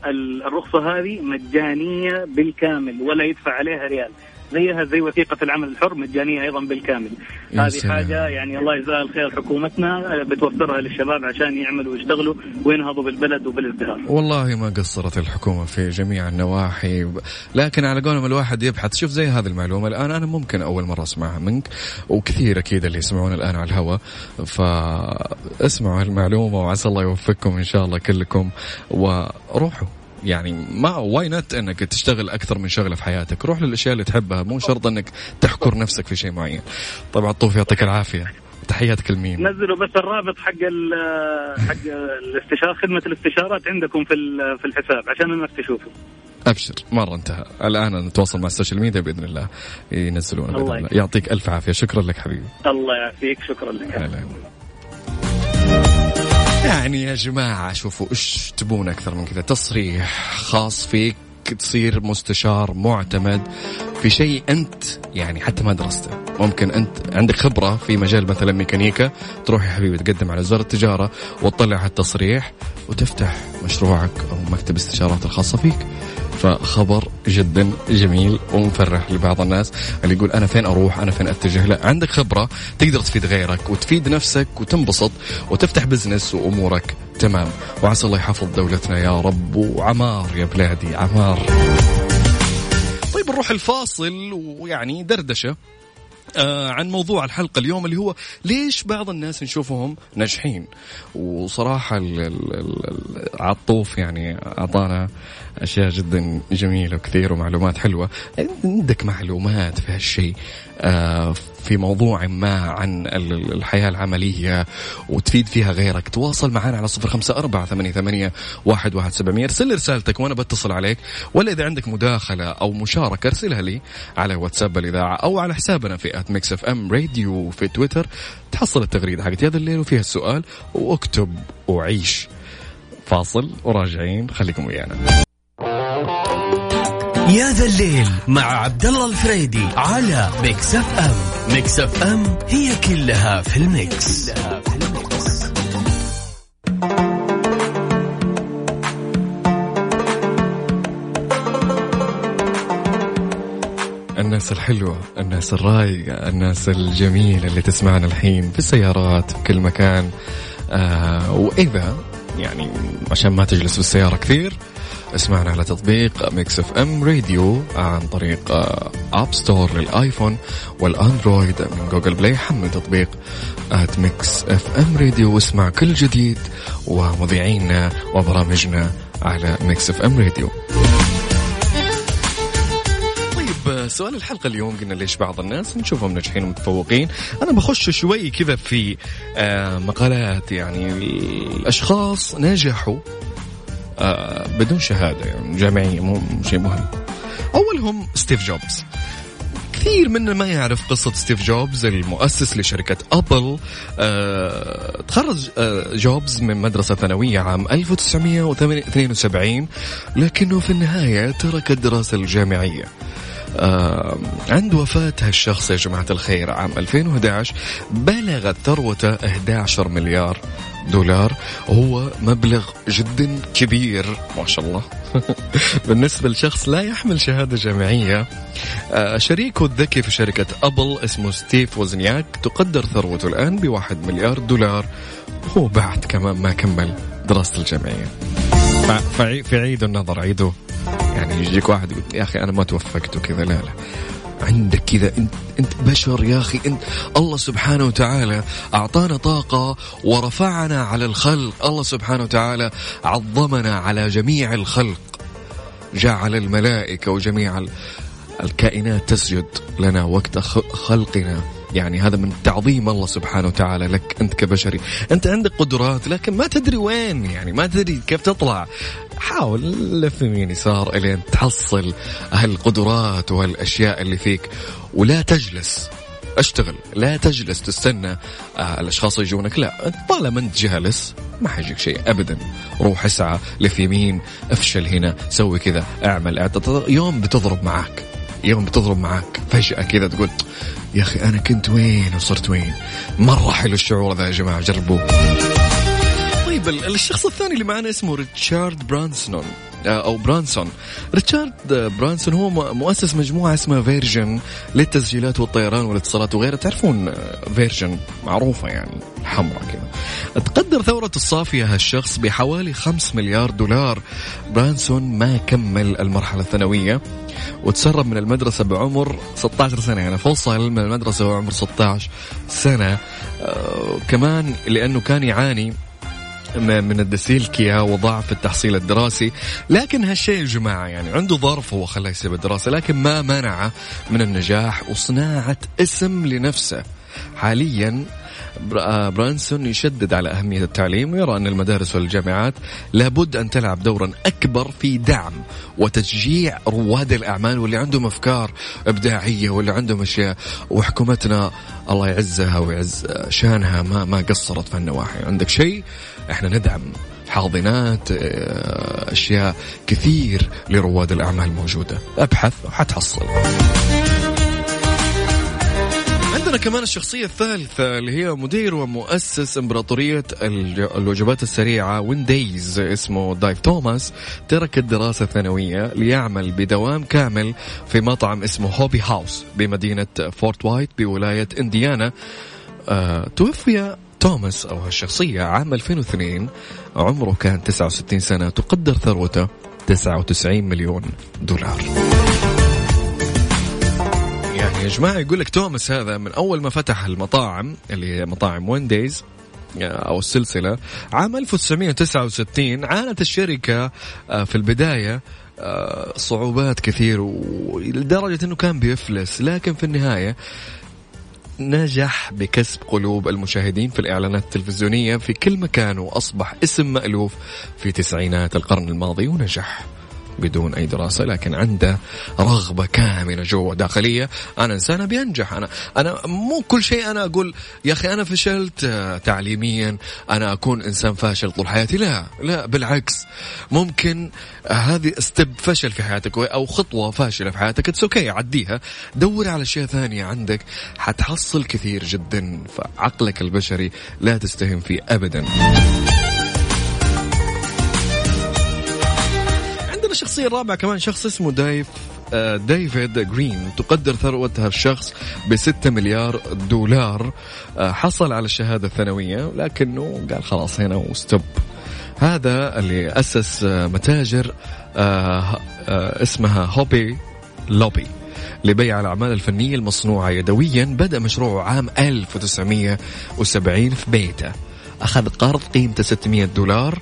الرخصة هذه مجانية بالكامل ولا يدفع عليها ريال، زيها زي وثيقة العمل الحر مجانية أيضا بالكامل. هذه حاجة يعني الله يجزاها الخير حكومتنا بتوفرها للشباب عشان يعملوا ويشتغلوا وينهضوا بالبلد وبالازدهار. والله ما قصرت الحكومة في جميع النواحي، لكن على قولهم الواحد يبحث. شوف زي هذه المعلومة الآن أنا ممكن أول مرة أسمعها منك، وكثير أكيد اللي يسمعون الآن على الهواء، فاسمعوا هالمعلومة وعسى الله يوفقكم إن شاء الله كلكم، وروحوا يعني ما واي نت انك تشتغل اكثر من شغله في حياتك، روح للاشياء اللي تحبها، مو شرط انك تحكر نفسك في شيء معين. طبعا طوف يعطيك العافيه، تحياتك لمين؟ نزلوا بس الرابط حق حق الاستشاره، خدمه الاستشارات عندكم في في الحساب عشان الناس تشوفه. ابشر مره انتهى الان، نتواصل مع السوشيال ميديا باذن الله ينزلونه باذن الله. يعطيك الف عافيه، شكرا لك حبيبي. الله يعافيك، شكرا لك. هلا. يعني يا جماعة شوفوا إيش تبون أكثر من كذا، تصريح خاص فيك، تصير مستشار معتمد في شيء أنت يعني حتى ما درسته، ممكن أنت عندك خبرة في مجال مثلا ميكانيكا، تروح يا حبيبي تقدم على وزارة التجارة وتطلع هالتصريح وتفتح مشروعك أو مكتب استشارات الخاصة فيك. فخبر جدا جميل ومفرح لبعض الناس اللي يقول أنا فين أروح، أنا فين أتجه. لا، عندك خبرة تقدر تفيد غيرك وتفيد نفسك وتنبسط وتفتح بزنس وأمورك تمام. وعسى الله يحفظ دولتنا يا رب، وعمار يا بلادي عمار. طيب نروح الفاصل ويعني دردشة آه عن موضوع الحلقة اليوم اللي هو ليش بعض الناس نشوفهم ناجحين. وصراحة العطوف يعني أعطانا أشياء جدا جميلة وكثير ومعلومات حلوة. عندك معلومات في هالشيء آه في موضوع ما عن الحياة العملية وتفيد فيها غيرك، تواصل معنا على صفر خمسة أربعة ثمانية ثمانية واحد واحد سبعمية. ارسل رسالتك وأنا بتصل عليك، ولا إذا عندك مداخلة أو مشاركة ارسلها لي على واتساب الإذاعة أو على حسابنا في ميكس اف ام راديو في تويتر، تحصل التغريدة حقت يا ذا الليل وفيها السؤال، واكتب وعيش. فاصل وراجعين، خليكم ويانا. يا ذا الليل مع عبد الله الفريدي على ميكس اف ام. ميكس اف ام هي كلها في الميكس. الناس الحلوة، الناس الرايقة، الناس الجميلة اللي تسمعنا الحين في السيارات في كل مكان. آه وإذا يعني عشان ما تجلس بالسيارة كثير، اسمعنا على تطبيق ميكس اف ام راديو عن طريق اب ستور للايفون والاندرويد من جوجل بلاي. حمل تطبيق ات ميكس اف ام راديو واسمع كل جديد ومذيعينا وبرامجنا على ميكس اف ام راديو. سؤال الحلقة اليوم، قلنا ليش بعض الناس نشوفهم ناجحين ومتفوقين. أنا بخش شوي كذا في مقالات، يعني الأشخاص ناجحوا بدون شهادة يعني جامعية، مو شيء مهم. أولهم ستيف جوبز. كثير منا ما يعرف قصة ستيف جوبز المؤسس لشركة أبل. أه، تخرج جوبز من مدرسة ثانوية عام ألف وتسعمائة واثنين وسبعين، لكنه في النهاية ترك الدراسة الجامعية. آه، عند وفاة هالشخص يا جماعة الخير عام ألفين وأحد عشر بلغت ثروته أحد عشر مليار دولار، وهو مبلغ جدا كبير ما شاء الله بالنسبة لشخص لا يحمل شهادة جامعية. آه، شريكه الذكي في شركة أبل اسمه ستيف وزنياك، تقدر ثروته الآن بواحد مليار دولار، هو بعد كمان ما كمل دراسة الجامعية. في عيد النظر عيده، يعني يجيك واحد يقول يا أخي أنا ما توفقت وكذا، لا لا، عندك كذا انت, انت بشر يا أخي. انت الله سبحانه وتعالى أعطانا طاقة ورفعنا على الخلق، الله سبحانه وتعالى عظمنا على جميع الخلق، جعل الملائكة وجميع الكائنات تسجد لنا وقت خلقنا، يعني هذا من تعظيم الله سبحانه وتعالى لك أنت كبشري. أنت عندك قدرات لكن ما تدري وين، يعني ما تدري كيف تطلع، حاول لف يمين يسار إلى أن تحصل هالقدرات وهالأشياء اللي فيك. ولا تجلس اشتغل، لا تجلس تستنى آه الأشخاص يجونك، لا، طالما أنت جالس ما حيجيك شيء أبدا. روح اسعى، لف يمين، افشل هنا، سوي كذا، اعمل اعتطر. يوم بتضرب معاك، يوم بتضرب معاك فجأة كذا تقول يا أخي أنا كنت وين وصرت وين. مرة حلو الشعور ذا يا جماعة، جربوه. طيب الشخص الثاني اللي معنا اسمه ريتشارد برانسون أو برانسون ريتشارد برانسون هو مؤسس مجموعة اسمها فيرجين للتسجيلات والطيران والاتصالات وغيرها. تعرفون فيرجين معروفة يعني الحمراء كذا. تقدر ثورة الصافية هالشخص بحوالي خمسة مليار دولار. برانسون ما كمل المرحلة الثانوية وتسرب من المدرسة بعمر ستة عشر سنة، يعني فصل من المدرسة بعمر ستة عشر سنة. أه كمان لأنه كان يعاني من الدسلكيا وضعف التحصيل الدراسي. لكن هالشيء يا جماعة يعني عنده ظرف هو خلاه يسيب الدراسة، لكن ما منعه من النجاح وصناعة اسم لنفسه. حاليا برانسون يشدد على أهمية التعليم ويرى أن المدارس والجامعات لابد أن تلعب دورا أكبر في دعم وتشجيع رواد الأعمال واللي عندهم أفكار إبداعية واللي عندهم أشياء. وحكومتنا الله يعزها ويعز شانها ما ما قصرت في النواحي. عندك شيء إحنا ندعم حاضنات، أشياء كثير لرواد الأعمال موجودة، أبحث وحتحصل. عندنا كمان الشخصية الثالثة اللي هي مدير ومؤسس إمبراطورية الوجبات السريعة وينديز اسمه دايف توماس. ترك الدراسة الثانوية ليعمل بدوام كامل في مطعم اسمه هوبي هاوس بمدينة فورت وايت بولاية إنديانا. آه، توفي توماس أو هالشخصية عام ألفين واثنين، عمره كان تسعة وستين سنة. تقدر ثروته تسعة وتسعين مليون دولار. يعني يا جماعة يقول لك توماس هذا من أول ما فتح المطاعم اللي هي مطاعم وينديز أو السلسلة عام ألف وتسعمائة وتسعة وستين، عانت الشركة في البداية صعوبات كثير لدرجة أنه كان بيفلس، لكن في النهاية نجح بكسب قلوب المشاهدين في الإعلانات التلفزيونية في كل مكان، وأصبح اسم مألوف في تسعينات القرن الماضي. ونجح بدون أي دراسة، لكن عنده رغبة كاملة جوا داخلية، أنا إنسانة بينجح. أنا أنا مو كل شيء أنا أقول يا أخي أنا فشلت تعليميا أنا أكون إنسان فاشل طول حياتي، لا لا، بالعكس، ممكن هذه ستيب فشل في حياتك أو خطوة فاشلة في حياتك، اتس اوكي، عديها، دور على أشياء ثانية عندك، حتحصل كثير جدا. فعقلك البشري لا تستهين فيه أبدا. الشخصية الرابعة كمان شخص اسمه دايف ديفيد غرين، تقدر ثروتها الشخص بستة مليار دولار. حصل على الشهادة الثانوية لكنه قال خلاص هنا وستوب. هذا اللي أسس متاجر اسمها هوبي لوبي لبيع الأعمال الفنية المصنوعة يدويا. بدأ مشروعه عام ألف وتسعمية وسبعين في بيته، أخذ قرض قيمته ستمية دولار،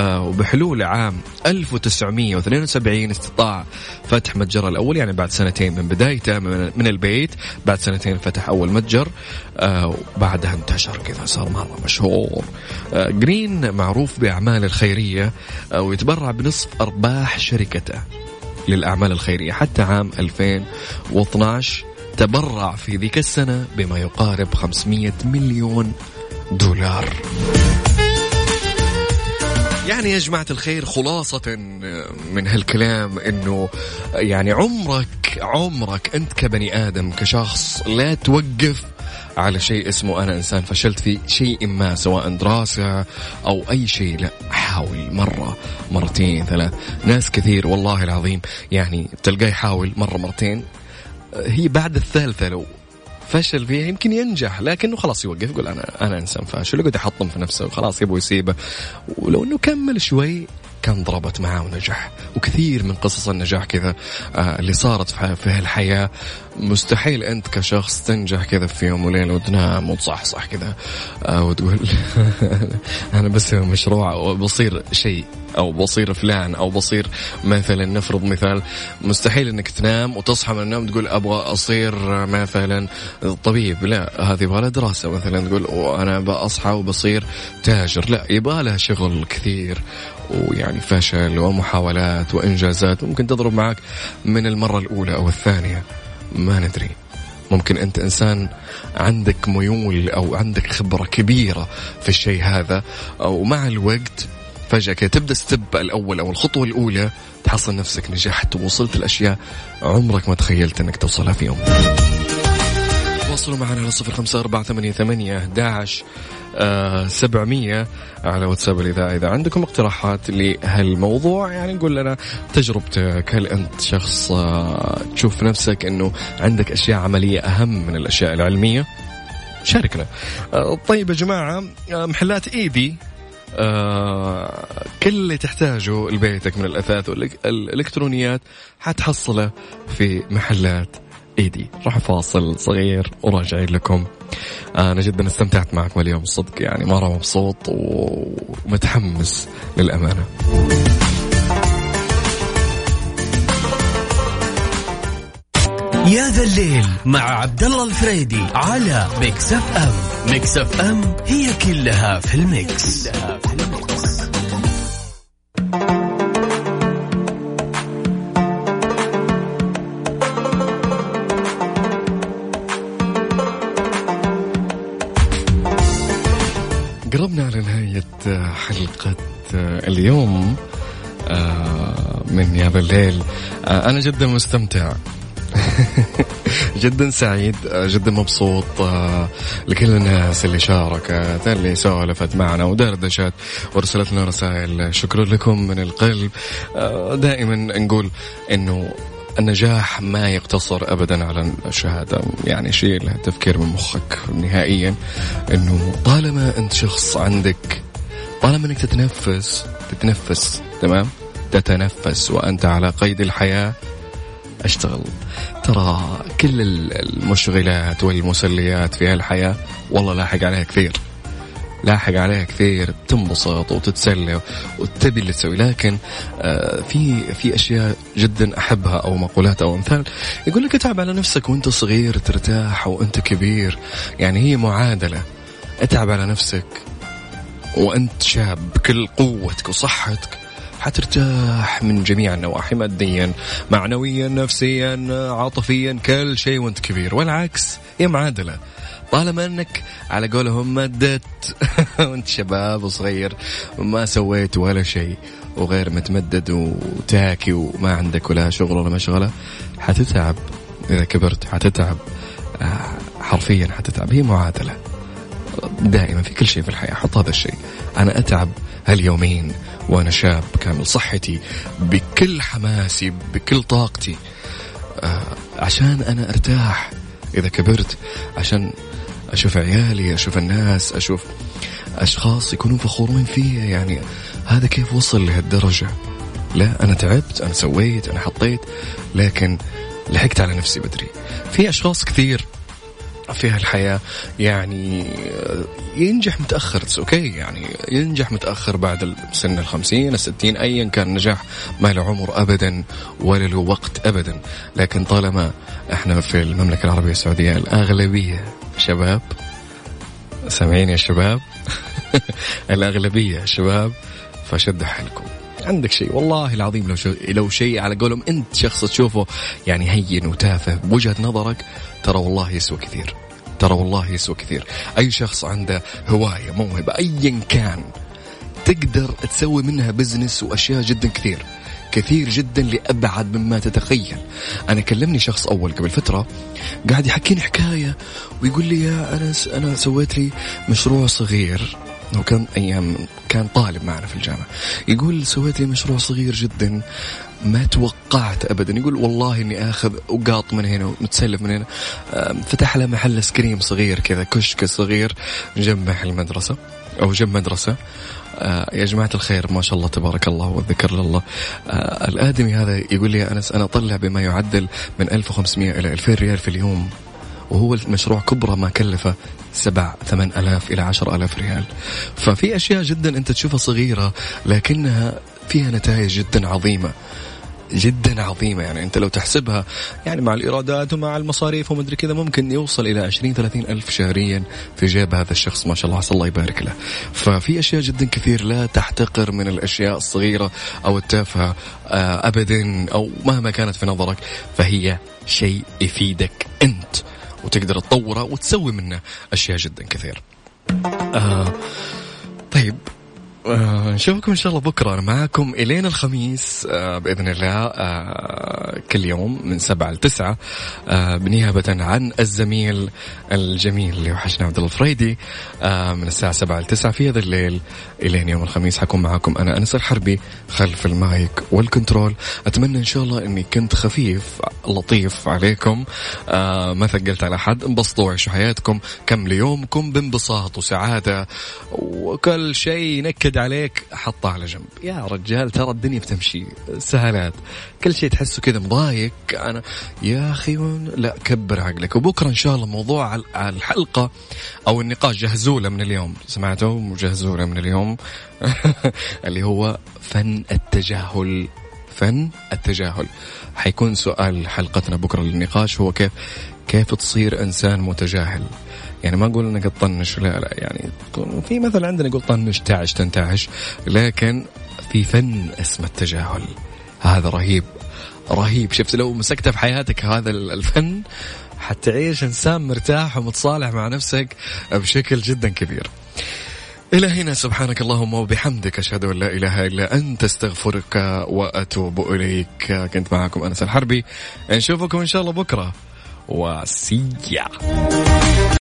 وبحلول عام ألف وتسعمية واثنين وسبعين استطاع فتح متجره الأول، يعني بعد سنتين من بدايته من البيت. بعد سنتين فتح أول متجر، وبعدها انتشر كذا صار مرة مشهور. جرين معروف بأعمال الخيرية ويتبرع بنصف أرباح شركته للأعمال الخيرية. حتى عام ألفين واثناشر تبرع في ذيك السنة بما يقارب خمسمية مليون دولار. يعني يا جماعة الخير خلاصة من هالكلام إنه يعني عمرك عمرك أنت كبني آدم كشخص لا توقف على شيء اسمه أنا إنسان فشلت في شيء ما، سواء دراسة أو أي شيء. لا، حاول مرة مرتين ثلاث. ناس كثير والله العظيم يعني تلقاه يحاول مرة مرتين، هي بعد الثالثة لو فشل فيها يمكن ينجح، لكنه خلاص يوقف يقول أنا أنا إنسان فاشل، يقعد يحطم في نفسه وخلاص يبغى يسيبه. ولو إنه كمل شوي كان ضربت معاه ونجح. وكثير من قصص النجاح كذا اللي صارت في هالحياة. مستحيل أنت كشخص تنجح كذا في يوم وليلة وتنام وتصحصح كذا وتقول أنا بس مشروع وبصير شيء أو بصير فلان أو بصير مثلا، نفرض مثال، مستحيل أنك تنام وتصحى من النوم تقول أبغى أصير مثلا طبيب. لا، هذه يبغى لها دراسة. مثلا تقول أنا بأصحى وبصير تاجر، لا، يبغى لها شغل كثير ويعني فشل ومحاولات وإنجازات. ممكن تضرب معك من المرة الأولى أو الثانية، ما ندري. ممكن أنت إنسان عندك ميول أو عندك خبرة كبيرة في الشيء هذا، أو مع الوقت فجأة تبدأ ستيب الأول أو الخطوة الأولى تحصل نفسك نجحت ووصلت الأشياء عمرك ما تخيلت أنك توصلها في يوم. تواصلوا معنا على صفر خمسة أربعة ثمانية ثمانية داعش سبعمية على واتساب الإذاعة إذا عندكم اقتراحات لهالموضوع. يعني نقول لنا تجربتك، هل أنت شخص تشوف نفسك أنه عندك أشياء عملية أهم من الأشياء العلمية؟ شاركنا. طيب يا جماعة، محلات إيدي آه كل اللي تحتاجه لبيتك من الأثاث والإلكترونيات حتحصله في محلات إيدي. راح فاصل صغير وراجعين لكم. أنا جدا استمتعت معكم اليوم الصدق، يعني مرة مبسوط ومتحمس للأمانة. يا ذا الليل مع عبد الله الفريدي على ميكس اف ام. ميكس اف ام هي كلها في الميكس. قربنا على نهاية حلقة اليوم من يا ذا الليل. أنا جدا مستمتع جدا سعيد، جدا مبسوط لكل الناس اللي شاركت، اللي سولفت معنا ودردشت وارسلت لنا رسائل. شكرا لكم من القلب. دائما نقول انه النجاح ما يقتصر أبدا على الشهادة، يعني شيل هالتفكير من مخك نهائيا. أنه طالما أنت شخص عندك، طالما أنك تتنفس تتنفس تمام، تتنفس وأنت على قيد الحياة، أشتغل. ترى كل المشغلات والمسليات في هالحياة والله لاحق عليها كثير، لاحق عليها كثير تنبسط وتتسلى وتبي اللي تسوي. لكن آه في في اشياء جدا احبها، او مقولات او امثال يقول لك اتعب على نفسك وانت صغير ترتاح وانت كبير. يعني هي معادله، اتعب على نفسك وانت شاب بكل قوتك وصحتك حترتاح من جميع النواحي، ماديا معنويا نفسيا عاطفيا، كل شيء وانت كبير. والعكس هي معادله، طالما أنك على قولهم مدت وانت شباب وصغير وما سويت ولا شيء وغير متمدد وتاكي وما عندك ولا شغل ولا مشغلة، حتتعب. إذا كبرت حتتعب، حرفيا حتتعب. هي معادلة. دائما في كل شيء في الحياة حط هذا الشيء. أنا أتعب هاليومين وأنا شاب كامل صحتي بكل حماسي بكل طاقتي عشان أنا أرتاح إذا كبرت، عشان أشوف عيالي، أشوف الناس، أشوف أشخاص يكونوا فخورين فيها. يعني هذا كيف وصل لهالدرجة؟ لا أنا تعبت، أنا سويت، أنا حطيت، لكن لحقت على نفسي بدري. في أشخاص كثير فيها الحياة يعني ينجح متأخر، أوكي يعني ينجح متأخر بعد سن الخمسين الستين أيا كان، نجاح ما له عمر أبدا ولا له وقت أبدا. لكن طالما إحنا في المملكة العربية السعودية الأغلبية شباب، سامعين يا شباب؟ الأغلبية شباب، فشدوا حالكم. عندك شيء والله العظيم لو شو لو شيء على قولهم أنت شخص تشوفه يعني هين وتافه بوجهة نظرك، ترى والله يسوى كثير، ترى والله يسوى كثير. أي شخص عنده هواية، موهبة، أيا كان، تقدر تسوي منها بزنس وأشياء جدا كثير كثير جدا لأبعد مما تتخيل. أنا كلمني شخص أول قبل فترة قاعد يحكيني حكاية ويقول لي يا أنس أنا سويت لي مشروع صغير، وكان أيام كان طالب معنا في الجامعة، يقول سويت لي مشروع صغير جدا ما توقعت أبدا، يقول والله إني آخذ وقاط من هنا ومتسلف من هنا. فتح له محل اسكريم صغير كذا، كشك صغير جنب المدرسة أو جنب مدرسة. يا جماعة الخير ما شاء الله تبارك الله والذكر لله، الآدمي هذا يقول لي يا أنس أنا أطلع بما يعدل من ألف وخمسمية إلى ألفين ريال في اليوم، وهو المشروع كبره ما كلفه سبع ثمان ألاف إلى عشر ألاف ريال. ففي أشياء جدا أنت تشوفها صغيرة لكنها فيها نتائج جدا عظيمة جدا عظيمة. يعني أنت لو تحسبها يعني مع الإيرادات ومع المصاريف ومدري كذا ممكن يوصل إلى عشرين ثلاثين ألف شهريا في جيب هذا الشخص، ما شاء الله عسى الله يبارك له. ففي أشياء جدا كثير لا تحتقر من الأشياء الصغيرة أو التافهة أبدا أو مهما كانت في نظرك، فهي شيء يفيدك أنت وتقدر تطوره وتسوي منه أشياء جدا كثير. آه طيب آه نشوفكم إن شاء الله بكرة، أنا معكم إلين الخميس آه بإذن الله، آه كل يوم من سبعة لتسعة، آه بنيابة عن الزميل الجميل اللي وحشنا عبد الله الفريدي، آه من الساعة سبعة لتسعة في هذا الليل إلين يوم الخميس. حكون معكم أنا أنس الحربي خلف المايك والكنترول. أتمنى إن شاء الله إني كنت خفيف لطيف عليكم، آه ما ثقلت على حد، انبسطوا وعيشوا حياتكم، كملوا يومكم بانبساط وسعادة، وكل شيء نكد عليك حطه على جنب يا رجال، ترى الدنيا بتمشي سهلات. كل شيء تحسه كذا مضايق أنا يا أخي لا، كبر عقلك. وبكرة إن شاء الله موضوع الحلقة أو النقاش جهزوله من اليوم، سمعتوا جهزوله من اليوم اللي هو فن التجاهل. فن التجاهل حيكون سؤال حلقتنا بكرة للنقاش هو كيف كيف تصير إنسان متجاهل. يعني ما أقول أنك تطنش، لا لا، يعني في مثل عندنا يقول طنش تعش تنتعش، لكن في فن اسمه التجاهل. هذا رهيب رهيب، شفت لو مسكته في حياتك هذا الفن حتعيش إنسان مرتاح ومتصالح مع نفسك بشكل جدا كبير. إلى هنا سبحانك اللهم وبحمدك، أشهد أن لا إله إلا أنت، استغفرك وأتوب إليك. كنت معكم أنس الحربي، نشوفكم إن شاء الله بكرة وسيا.